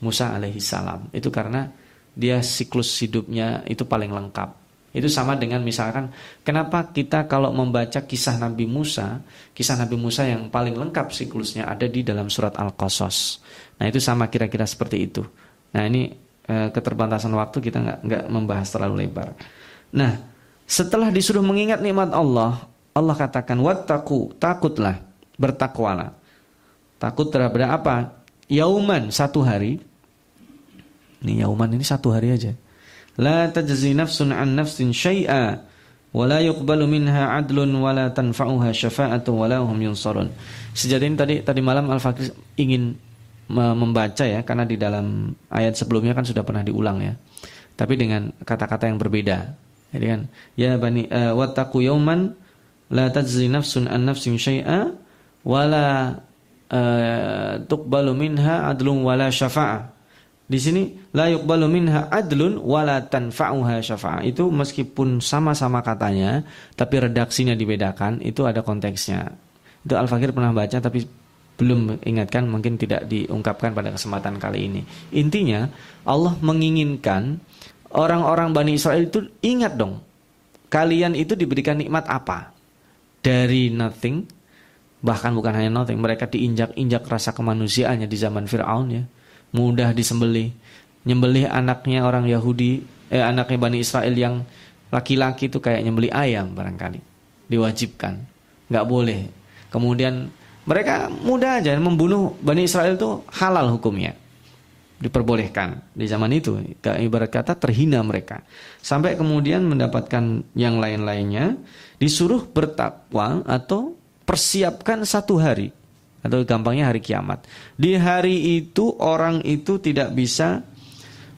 Musa alaihissalam. Itu karena dia siklus hidupnya itu paling lengkap. Itu sama dengan misalkan kenapa kita kalau membaca kisah Nabi Musa, kisah Nabi Musa yang paling lengkap siklusnya ada di dalam surat Al-Qasas. Nah itu sama kira-kira seperti itu. Nah ini keterbatasan waktu, kita nggak nggak membahas terlalu lebar. Nah, setelah disuruh mengingat nikmat Allah, Allah katakan wattaqu, takutlah, bertakwalah. Takut terhadap apa? Yauman, satu hari. Ini yauman ini satu hari aja. La tajzi nafsun an nafsin syai'a wa la yuqbalu minha 'adlun wa la tanfa'uha syafa'atu wa la hum yunsarun. Sejatinya tadi tadi malam Al-Fakir ingin membaca ya, karena di dalam ayat sebelumnya kan sudah pernah diulang ya, tapi dengan kata-kata yang berbeda. Jadi kan ya bani uh, wattaqu yauman la tajzi nafsun an nafsin syai'a wa la uh, tuqbalu minha 'adlun wa la syafa'ah. Di sini la yuqbalu minha 'adlun wa la tanfa'uha syafa'ah. Itu meskipun sama-sama katanya tapi redaksinya dibedakan, itu ada konteksnya. Itu Al-Fakir pernah baca tapi belum ingatkan, mungkin tidak diungkapkan pada kesempatan kali ini. Intinya Allah menginginkan orang-orang Bani Israel itu ingat dong kalian itu diberikan nikmat apa? Dari nothing, bahkan bukan hanya nothing, mereka diinjak-injak rasa kemanusiaannya di zaman Fir'aun ya. Mudah disembelih, nyembelih anaknya orang Yahudi, eh, anaknya Bani Israel yang laki-laki itu kayak nyembelih ayam barangkali, diwajibkan, nggak boleh. Kemudian mereka mudah aja membunuh Bani Israel itu halal hukumnya, diperbolehkan di zaman itu. Ibarat kata terhina mereka. Sampai kemudian mendapatkan yang lain-lainnya, disuruh bertakwa atau persiapkan satu hari, atau gampangnya hari kiamat. Di hari itu orang itu tidak bisa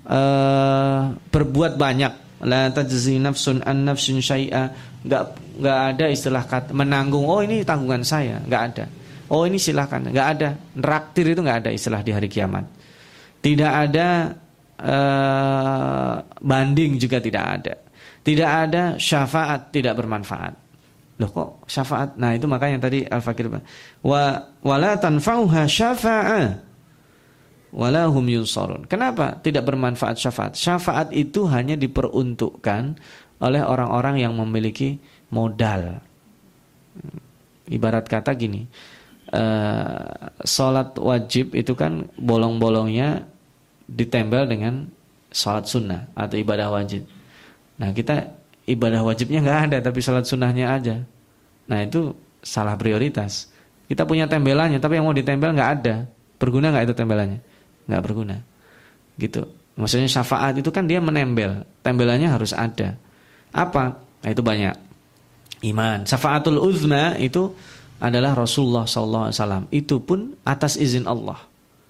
uh, berbuat banyak. La tajzi nafsun an nafsin syai'a. Gak, gak ada istilah kata menanggung, oh ini tanggungan saya, gak ada. Oh ini silahkan, gak ada. Raktir itu gak ada istilah di hari kiamat. Tidak ada uh, banding juga tidak ada. Tidak ada syafaat tidak bermanfaat. Loh kok syafaat? Nah itu makanya tadi Al-Fakir wa wala tanfa'uha syafa'ah wala hum yunsarun. Kenapa tidak bermanfaat syafaat? Syafaat itu hanya diperuntukkan oleh orang-orang yang memiliki modal. Ibarat kata gini, uh, sholat wajib itu kan bolong-bolongnya ditempel dengan sholat sunnah atau ibadah wajib. Nah kita ibadah wajibnya nggak ada, tapi sholat sunnahnya aja. Nah itu salah prioritas. Kita punya tembelannya, tapi yang mau ditempel nggak ada. Berguna nggak itu tembelannya? Nggak berguna. Gitu. Maksudnya syafaat itu kan dia menembel, tembelannya harus ada. Apa? Nah itu banyak. Iman. Syafaatul uzma itu adalah Rasulullah shallallahu alaihi wasallam. Itu pun atas izin Allah.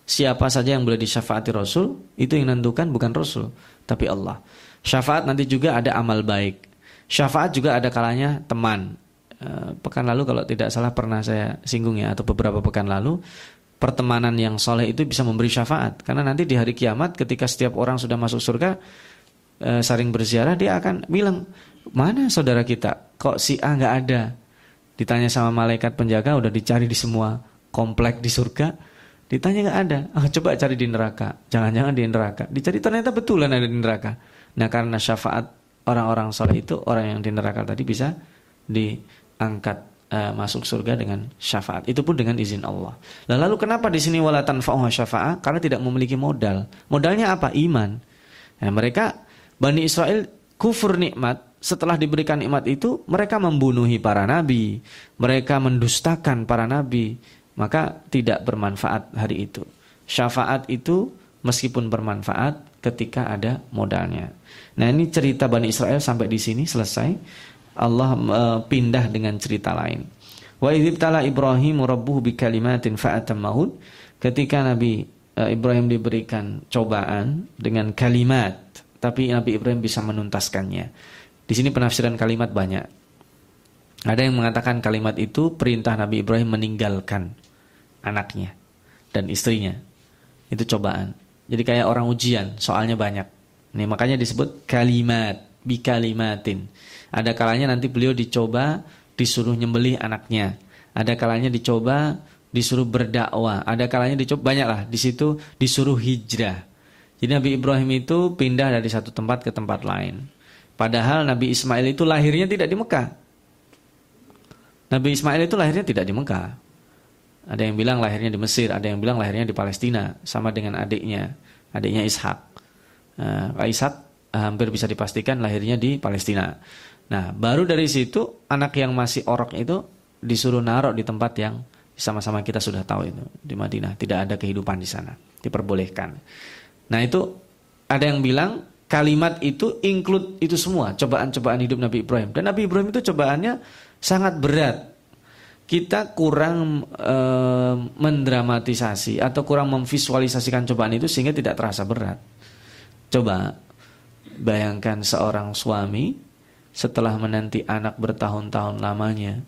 Siapa saja yang boleh disyafaati Rasul, itu yang menentukan bukan Rasul, tapi Allah. Syafaat nanti juga ada amal baik. Syafaat juga ada kalanya teman. Pekan lalu kalau tidak salah pernah saya singgung ya, atau beberapa pekan lalu, pertemanan yang soleh itu bisa memberi syafaat. Karena nanti di hari kiamat ketika setiap orang sudah masuk surga, saring berziarah, dia akan bilang, mana saudara kita? Kok si A gak ada? Ditanya sama malaikat penjaga, udah dicari di semua komplek di surga, ditanya gak ada. Ah, coba cari di neraka, jangan-jangan di neraka. Dicari ternyata betulan ada di neraka. Nah karena syafaat orang-orang soleh itu, orang yang di neraka tadi bisa diangkat uh, masuk surga dengan syafaat. Itu pun dengan izin Allah. Lalu kenapa di sini wala tanfa'uha syafa'ah? Karena tidak memiliki modal. Modalnya apa? Iman. Nah, mereka Bani Israel kufur nikmat. Setelah diberikan nikmat itu, mereka membunuhi para nabi, mereka mendustakan para nabi, maka tidak bermanfaat hari itu. Syafaat itu meskipun bermanfaat ketika ada modalnya. Nah ini cerita Bani Israel sampai di sini selesai. Allah e, pindah dengan cerita lain. Wa idzibtala Ibrahim rabbuhu bikalimatin fa'atammahu. Ketika Nabi e, Ibrahim diberikan cobaan dengan kalimat, tapi Nabi Ibrahim bisa menuntaskannya. Di sini penafsiran kalimat banyak. Ada yang mengatakan kalimat itu perintah Nabi Ibrahim meninggalkan anaknya dan istrinya. Itu cobaan. Jadi kayak orang ujian, soalnya banyak. Nih makanya disebut kalimat, bikalimatin. Ada kalanya nanti beliau dicoba disuruh nyembelih anaknya. Ada kalanya dicoba disuruh berdakwah. Ada kalanya dicoba banyaklah di situ disuruh hijrah. Jadi Nabi Ibrahim itu pindah dari satu tempat ke tempat lain. Padahal Nabi Ismail itu lahirnya tidak di Mekah. Nabi Ismail itu lahirnya tidak di Mekah. Ada yang bilang lahirnya di Mesir, ada yang bilang lahirnya di Palestina, sama dengan adiknya, adiknya Ishak. Uh, Ishak hampir bisa dipastikan lahirnya di Palestina. Nah, baru dari situ anak yang masih orok itu disuruh naruh di tempat yang sama-sama kita sudah tahu itu, di Madinah. Tidak ada kehidupan di sana, diperbolehkan. Nah, itu ada yang bilang kalimat itu include itu semua, cobaan-cobaan hidup Nabi Ibrahim. Dan Nabi Ibrahim itu cobaannya sangat berat. Kita kurang e, mendramatisasi atau kurang memvisualisasikan cobaan itu sehingga tidak terasa berat. Coba bayangkan seorang suami setelah menanti anak bertahun-tahun lamanya,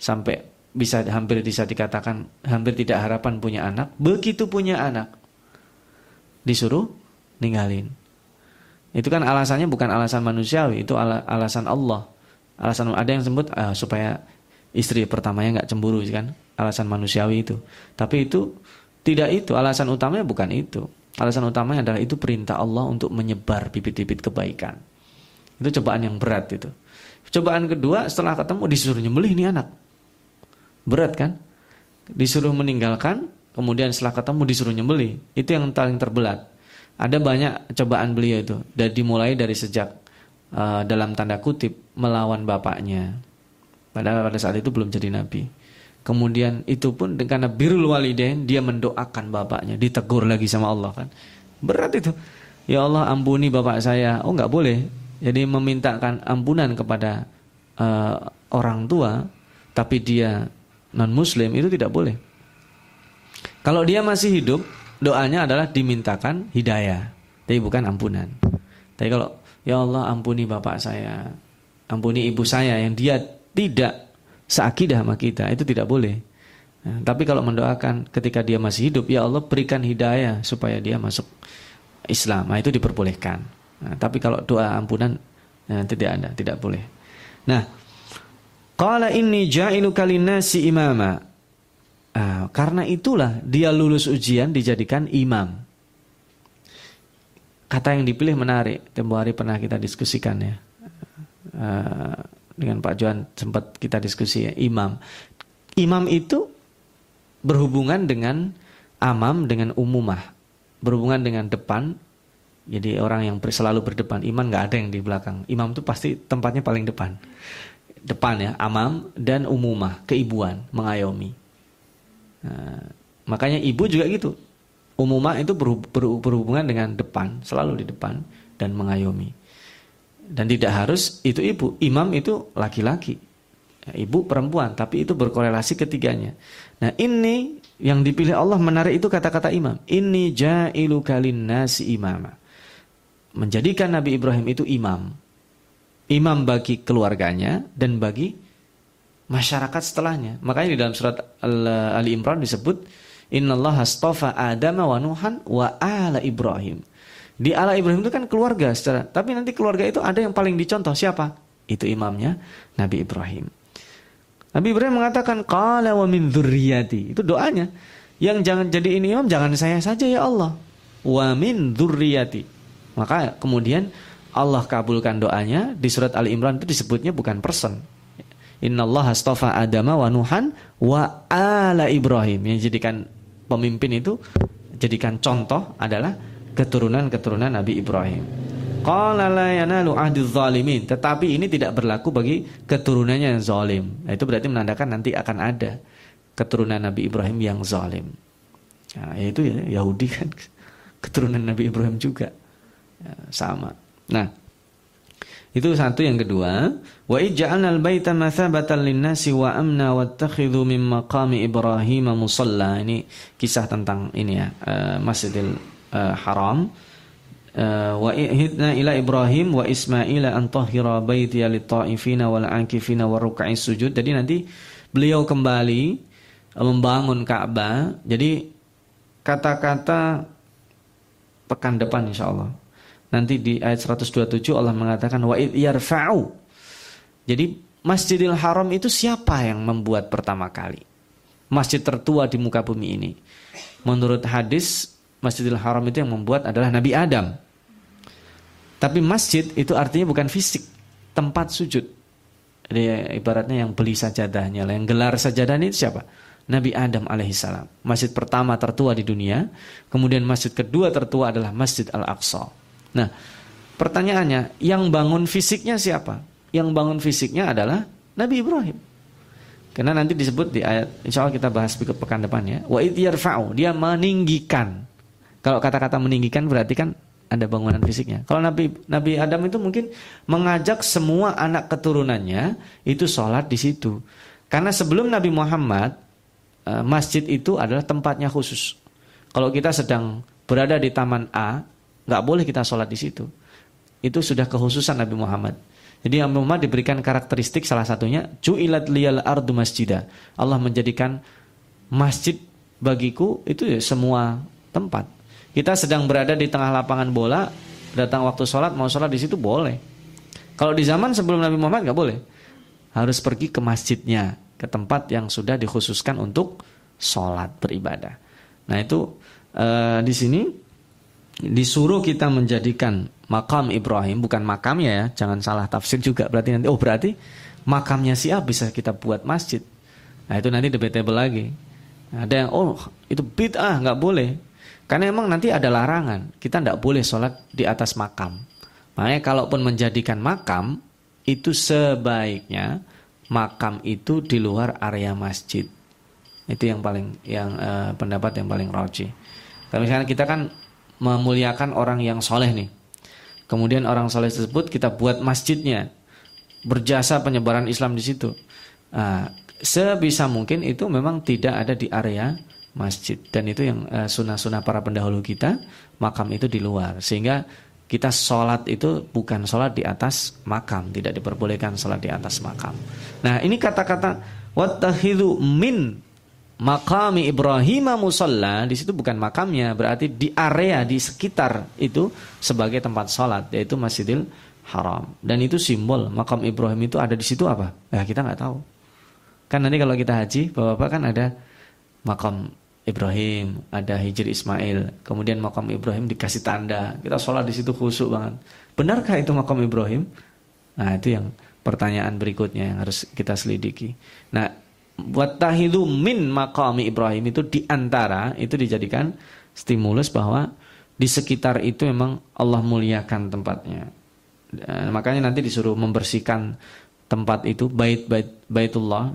sampai bisa hampir bisa dikatakan hampir tidak harapan punya anak, begitu punya anak disuruh ninggalin. Itu kan alasannya bukan alasan manusiawi, itu ala, alasan Allah. Alasan ada yang sebut uh, supaya istri pertamanya nggak cemburu kan, alasan manusiawi itu. Tapi itu tidak itu, alasan utamanya bukan itu. Alasan utamanya adalah itu perintah Allah untuk menyebar bibit-bibit kebaikan. Itu cobaan yang berat itu. Cobaan kedua setelah ketemu disuruh nyembelih nih anak. Berat kan? Disuruh meninggalkan, kemudian setelah ketemu disuruh nyembelih. Itu yang paling terberat. Ada banyak cobaan beliau itu. Dan dimulai dari sejak uh, dalam tanda kutip melawan bapaknya. Padahal pada saat itu belum jadi nabi. Kemudian itu pun karena birrul walidain dia mendoakan bapaknya, ditegur lagi sama Allah kan. Berat itu. Ya Allah ampuni bapak saya. Oh enggak boleh. Jadi memintakan ampunan kepada uh, orang tua, tapi dia non-muslim, itu tidak boleh. Kalau dia masih hidup, doanya adalah dimintakan hidayah, tapi bukan ampunan. Tapi kalau, ya Allah ampuni bapak saya, ampuni ibu saya, yang dia tidak seakidah sama kita, itu tidak boleh. Nah, tapi kalau mendoakan ketika dia masih hidup, ya Allah berikan hidayah supaya dia masuk Islam, nah, itu diperbolehkan. Nah, tapi kalau doa ampunan nah, tidak ada, tidak boleh. Nah, qala inni ja'iluka linnasi imama. Nah, karena itulah dia lulus ujian dijadikan imam. Kata yang dipilih menarik. Tempo hari pernah kita diskusikan ya. Uh, dengan Pak Johan sempat kita diskusi ya, imam. Imam itu berhubungan dengan amam, dengan umumah. Berhubungan dengan depan. Jadi orang yang selalu berdepan, imam gak ada yang di belakang. Imam itu pasti tempatnya paling depan. Depan ya, amam dan umumah, keibuan, mengayomi. Nah, makanya ibu juga gitu. Umumah itu berhubungan dengan depan, selalu di depan dan mengayomi. Dan tidak harus itu ibu, imam itu laki-laki. Ibu perempuan, tapi itu berkorelasi ketiganya. Nah ini yang dipilih Allah menarik itu kata-kata imam. Inni ja'iluka linnasi imama. Menjadikan Nabi Ibrahim itu imam. Imam bagi keluarganya dan bagi masyarakat setelahnya. Makanya di dalam surat Ali Imran disebut innallaha astafa Adama wa Nuhan wa ala Ibrahim. Di ala Ibrahim itu kan keluarga secara, tapi nanti keluarga itu ada yang paling dicontoh siapa? Itu imamnya Nabi Ibrahim. Nabi Ibrahim mengatakan qala wa min dzurriyyati. Itu doanya. Yang jangan jadi ini imam jangan saya saja ya Allah. Wa min dzurriyyati. Maka kemudian Allah kabulkan doanya. Di surat Ali Imran itu disebutnya bukan person. Innallaha astafa Adama wa Nuhan wa ala Ibrahim. Yang jadikan pemimpin itu, jadikan contoh adalah keturunan-keturunan Nabi Ibrahim. Qala la yanalu ahdiz zalimin. Tetapi ini tidak berlaku bagi keturunannya yang zalim. Nah, itu berarti menandakan nanti akan ada keturunan Nabi Ibrahim yang zalim. Nah, yaitu Yahudi kan keturunan Nabi Ibrahim juga. Ya, sama. Nah, itu satu. Yang kedua, wa ij'alnal baita matsabatan lin-nasi wa amna wattakhidhu min maqami Ibrahim musalla. Ini kisah tentang ini ya, uh, Masjidil uh, Haram. Uh, wa ihidna ila Ibrahim wa Ismaila an tahhira baitiya lit-ta'ifina wal-'akifina war-ruk'is sujud. Jadi nanti beliau kembali uh, membangun Ka'bah. Jadi kata-kata pekan depan insyaallah. Nanti di ayat seratus dua puluh tujuh Allah mengatakan wa idh yarfa'u. Jadi Masjidil Haram itu siapa yang membuat pertama kali? Masjid tertua di muka bumi ini. Menurut hadis Masjidil Haram itu yang membuat adalah Nabi Adam. Tapi masjid itu artinya bukan fisik, tempat sujud. Jadi ibaratnya yang beli sajadahnya, yang gelar sajadahnya itu siapa? Nabi Adam alaihissalam. Masjid pertama tertua di dunia. Kemudian masjid kedua tertua adalah Masjid Al-Aqsa. Nah, pertanyaannya, yang bangun fisiknya siapa? Yang bangun fisiknya adalah Nabi Ibrahim. Karena nanti disebut di ayat, insya Allah kita bahas pekan depannya. Wa idh yarfa'u, dia meninggikan. Kalau kata-kata meninggikan berarti kan ada bangunan fisiknya. Kalau Nabi Nabi Adam itu mungkin mengajak semua anak keturunannya itu sholat di situ. Karena sebelum Nabi Muhammad, masjid itu adalah tempatnya khusus. Kalau kita sedang berada di taman A, nggak boleh kita sholat di situ. Itu sudah kekhususan Nabi Muhammad. Jadi Nabi Muhammad diberikan karakteristik salah satunya ju'ilat liyal ardu masjidah. Allah menjadikan masjid bagiku itu ya semua tempat. Kita sedang berada di tengah lapangan bola, datang waktu sholat mau sholat di situ boleh. Kalau di zaman sebelum Nabi Muhammad nggak boleh. Harus pergi ke masjidnya, ke tempat yang sudah dikhususkan untuk sholat beribadah. Nah itu e, di sini disuruh kita menjadikan makam Ibrahim, bukan makamnya ya, jangan salah tafsir juga, berarti nanti, oh berarti makamnya si A bisa kita buat masjid. Nah itu nanti debatable lagi. Ada yang, oh itu bid'ah, nggak boleh. Karena emang nanti ada larangan, kita nggak boleh sholat di atas makam. Makanya kalaupun menjadikan makam, itu sebaiknya makam itu di luar area masjid. Itu yang paling, yang eh, pendapat yang paling rajih. Tapi misalnya kita kan memuliakan orang yang soleh nih. Kemudian orang soleh tersebut kita buat masjidnya, berjasa penyebaran Islam di situ. Nah, sebisa mungkin itu memang tidak ada di area masjid, dan itu yang uh, sunnah-sunnah para pendahulu kita, makam itu di luar, sehingga kita sholat itu bukan sholat di atas makam, tidak diperbolehkan sholat di atas makam. Nah ini kata-kata wattakhidhu min maqami Ibrahim musalla, di situ bukan makamnya, berarti di area di sekitar itu sebagai tempat sholat, yaitu Masjidil Haram. Dan itu simbol makam Ibrahim itu ada di situ apa? Ya kita nggak tahu. Kan nanti kalau kita haji, bapak-bapak kan ada makam Ibrahim, ada Hijri Ismail, kemudian makam Ibrahim dikasih tanda, kita sholat di situ khusyuk banget. Benarkah itu makam Ibrahim? Nah itu yang pertanyaan berikutnya yang harus kita selidiki. Nah, wattakhidhu min maqami Ibrahim itu diantara, itu dijadikan stimulus bahwa di sekitar itu memang Allah muliakan tempatnya. Nah, makanya nanti disuruh membersihkan tempat itu, bait bait baitullah,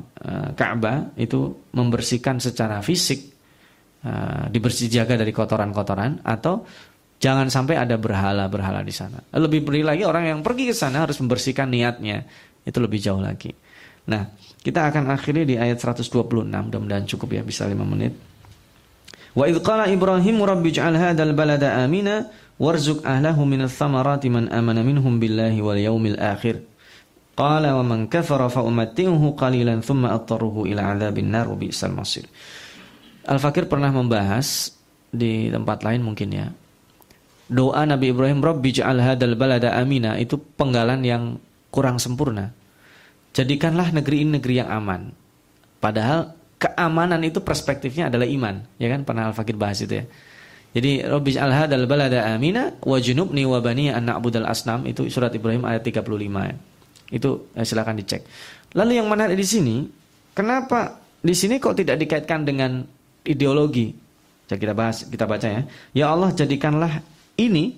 Ka'bah itu membersihkan secara fisik, dibersih jaga dari kotoran-kotoran, atau jangan sampai ada berhala-berhala di sana. Lebih beri lagi orang yang pergi ke sana harus membersihkan niatnya, itu lebih jauh lagi. Nah, kita akan akhiri di ayat seratus dua puluh enam, mudah-mudahan cukup ya, bisa lima menit. Wa idh qala Ibrahim rabbi ij'al hadzal balada amina warzuq ahlahu minats thamarati man amana minhum billahi wal yaumil akhir. Qala wa man kafara fa umatti'uhu qalilan thumma attaruhu ila adzabin nar wa bi'sal masir. Al-Fakir pernah membahas di tempat lain mungkin ya. Doa Nabi Ibrahim rabbi ij'al hadzal balada amina itu penggalan yang kurang sempurna. Jadikanlah negeri ini negeri yang aman. Padahal keamanan itu perspektifnya adalah iman, ya kan? Pernah Al-Fakir bahas itu ya. Jadi Rabbi ij'al hadzal balada amina wajnubni wa baniya an na'budal asnam, itu surat Ibrahim ayat tiga puluh lima ya. Itu eh, silakan dicek. Lalu yang menarik di sini, kenapa di sini kok tidak dikaitkan dengan ideologi? Jadi kita bahas, kita baca ya. Ya Allah, jadikanlah ini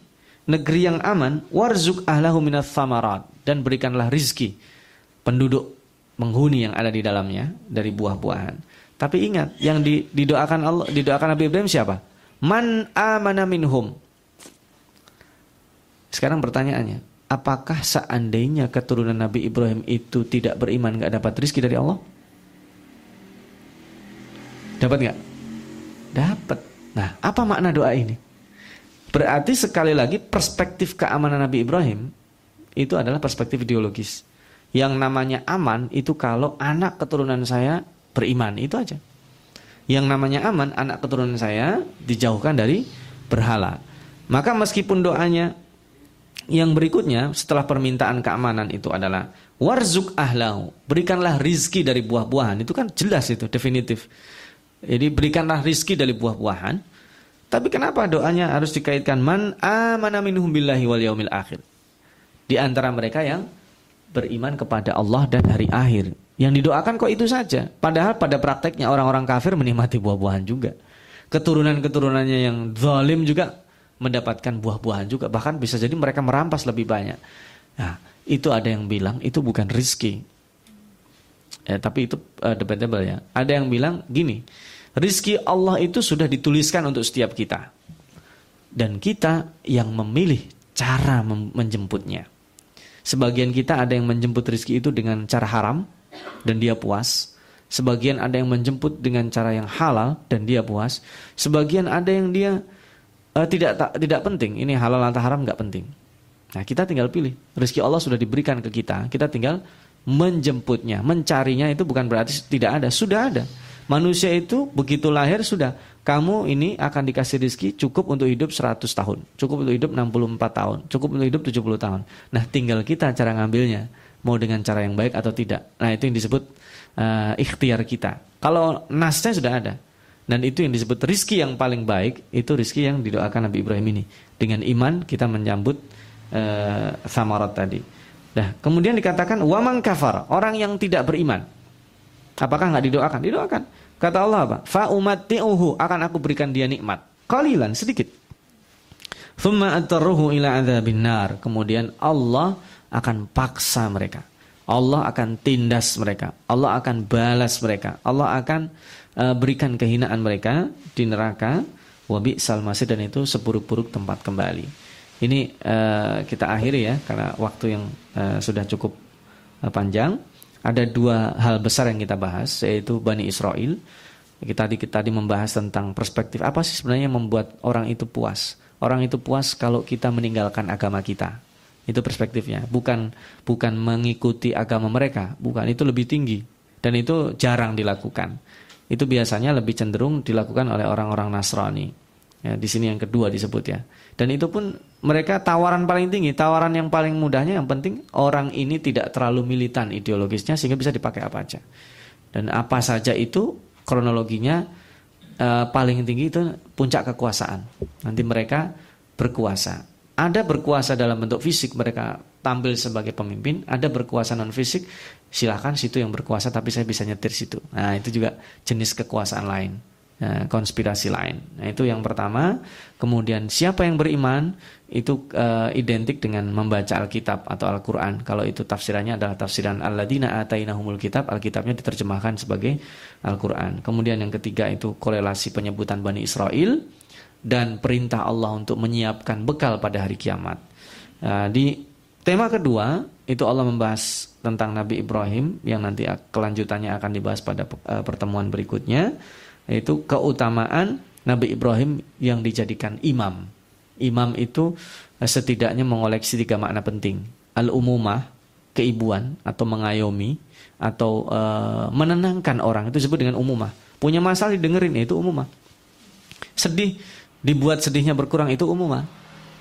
negeri yang aman, warzuq ahlahu minats tsamarat, dan berikanlah rizki penduduk penghuni yang ada di dalamnya dari buah-buahan. Tapi ingat, yang di, didoakan Allah, didoakan Nabi Ibrahim siapa? Man amana minhum. Sekarang pertanyaannya, apakah seandainya keturunan Nabi Ibrahim itu tidak beriman, gak dapat rizki dari Allah? Dapat gak? Dapat. Nah, apa makna doa ini? Berarti sekali lagi perspektif keamanan Nabi Ibrahim itu adalah perspektif ideologis. Yang namanya aman itu kalau anak keturunan saya beriman, itu aja. Yang namanya aman, anak keturunan saya dijauhkan dari berhala. Maka meskipun doanya yang berikutnya setelah permintaan keamanan itu adalah warzuq ahlahu, berikanlah rizki dari buah-buahan, itu kan jelas, itu definitif. Jadi berikanlah rizki dari buah-buahan. Tapi kenapa doanya harus dikaitkan man amana minhum billahi wal yaumil akhir? Di antara mereka yang beriman kepada Allah dan hari akhir. Yang didoakan kok itu saja. Padahal pada prakteknya orang-orang kafir menikmati buah-buahan juga. Keturunan-keturunannya yang zalim juga mendapatkan buah-buahan juga, bahkan bisa jadi mereka merampas lebih banyak. Nah, itu ada yang bilang itu bukan rizki. Eh, tapi itu uh, debatable ya. Ada yang bilang gini, rizki Allah itu sudah dituliskan untuk setiap kita, dan kita yang memilih cara mem- menjemputnya. Sebagian kita ada yang menjemput rizki itu dengan cara haram dan dia puas. Sebagian ada yang menjemput dengan cara yang halal dan dia puas. Sebagian ada yang dia Uh, tidak tak, tidak penting, ini halal atau haram nggak penting. Nah, kita tinggal pilih. Rezeki Allah sudah diberikan ke kita, kita tinggal menjemputnya, mencarinya. Itu bukan berarti tidak ada, sudah ada. Manusia itu begitu lahir sudah, kamu ini akan dikasih rezeki cukup untuk hidup seratus tahun, cukup untuk hidup enam puluh empat tahun, cukup untuk hidup tujuh puluh tahun. Nah, tinggal kita cara ngambilnya, mau dengan cara yang baik atau tidak. Nah, itu yang disebut uh, ikhtiar kita. Kalau nasnya sudah ada. Dan itu yang disebut rizki yang paling baik, itu rizki yang didoakan Nabi Ibrahim ini. Dengan iman kita menyambut uh, samarat tadi. Nah, kemudian dikatakan waman kafar, orang yang tidak beriman. Apakah nggak didoakan? Didoakan. Kata Allah apa? Fa umatti'uhu, akan aku berikan dia nikmat. Qalilan, sedikit. Tsumma atarruhu ila adzabin nar. Kemudian Allah akan paksa mereka. Allah akan tindas mereka. Allah akan balas mereka. Allah akan uh, berikan kehinaan mereka di neraka. Wa bi'sal masir, dan itu seburuk-buruk tempat kembali. Ini uh, kita akhiri ya, karena waktu yang uh, sudah cukup uh, panjang. Ada dua hal besar yang kita bahas, yaitu Bani Israel. Kita tadi, kita tadi membahas tentang perspektif apa sih sebenarnya yang membuat orang itu puas. Orang itu puas kalau kita meninggalkan agama kita. Itu perspektifnya. Bukan bukan mengikuti agama mereka. Bukan, itu lebih tinggi. Dan itu jarang dilakukan. Itu biasanya lebih cenderung dilakukan oleh orang-orang Nasrani. Ya, di sini yang kedua disebut ya. Dan itu pun mereka tawaran paling tinggi, tawaran yang paling mudahnya, yang penting orang ini tidak terlalu militan ideologisnya sehingga bisa dipakai apa aja. Dan apa saja itu kronologinya eh, paling tinggi itu puncak kekuasaan. Nanti mereka berkuasa. Ada berkuasa dalam bentuk fisik, mereka tampil sebagai pemimpin, ada berkuasa non fisik, silakan situ yang berkuasa tapi saya bisa nyetir situ. Nah, itu juga jenis kekuasaan lain. Nah, konspirasi lain. Nah, itu yang pertama. Kemudian siapa yang beriman itu uh, identik dengan membaca Alkitab atau Al-Quran. Kalau itu tafsirannya adalah tafsiran Alladzina atainahumul kitab, Alkitabnya diterjemahkan sebagai Al-Quran. Kemudian yang ketiga itu korelasi penyebutan Bani Israel dan perintah Allah untuk menyiapkan bekal pada hari kiamat. uh, Di tema kedua itu Allah membahas tentang Nabi Ibrahim, yang nanti kelanjutannya akan dibahas pada uh, pertemuan berikutnya, yaitu keutamaan Nabi Ibrahim yang dijadikan imam. Imam itu setidaknya mengoleksi tiga makna penting. Al-umumah, keibuan atau mengayomi, atau e, menenangkan orang, itu disebut dengan umumah. Punya masalah didengerin, itu umumah. Sedih, dibuat sedihnya berkurang, itu umumah.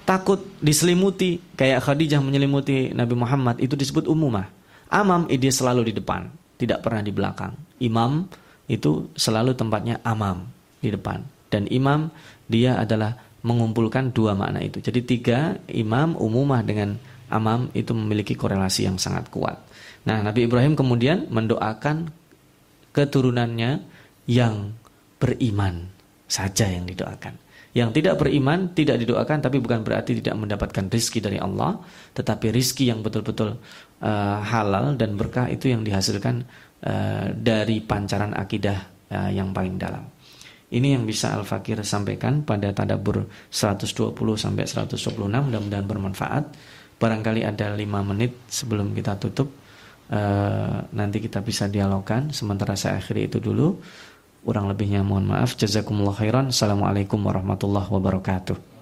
Takut, diselimuti, kayak Khadijah menyelimuti Nabi Muhammad, itu disebut umumah. Amam, dia selalu di depan, tidak pernah di belakang. Imam itu selalu tempatnya amam, di depan. Dan imam, dia adalah mengumpulkan dua makna itu. Jadi tiga, imam, umumah dengan amam itu memiliki korelasi yang sangat kuat. Nah, Nabi Ibrahim kemudian mendoakan keturunannya yang beriman saja yang didoakan. Yang tidak beriman tidak didoakan, tapi bukan berarti tidak mendapatkan rizki dari Allah. Tetapi rizki yang betul-betul uh, halal dan berkah itu yang dihasilkan dari pancaran akidah yang paling dalam. Ini yang bisa Al-Fakir sampaikan pada Tadabur seratus dua puluh sampai seratus dua puluh enam. Mudah-mudahan bermanfaat. Barangkali ada lima menit sebelum kita tutup, nanti kita bisa dialogkan. Sementara saya akhiri itu dulu. Kurang lebihnya mohon maaf. Jazakumullah khairan. Assalamualaikum warahmatullahi wabarakatuh.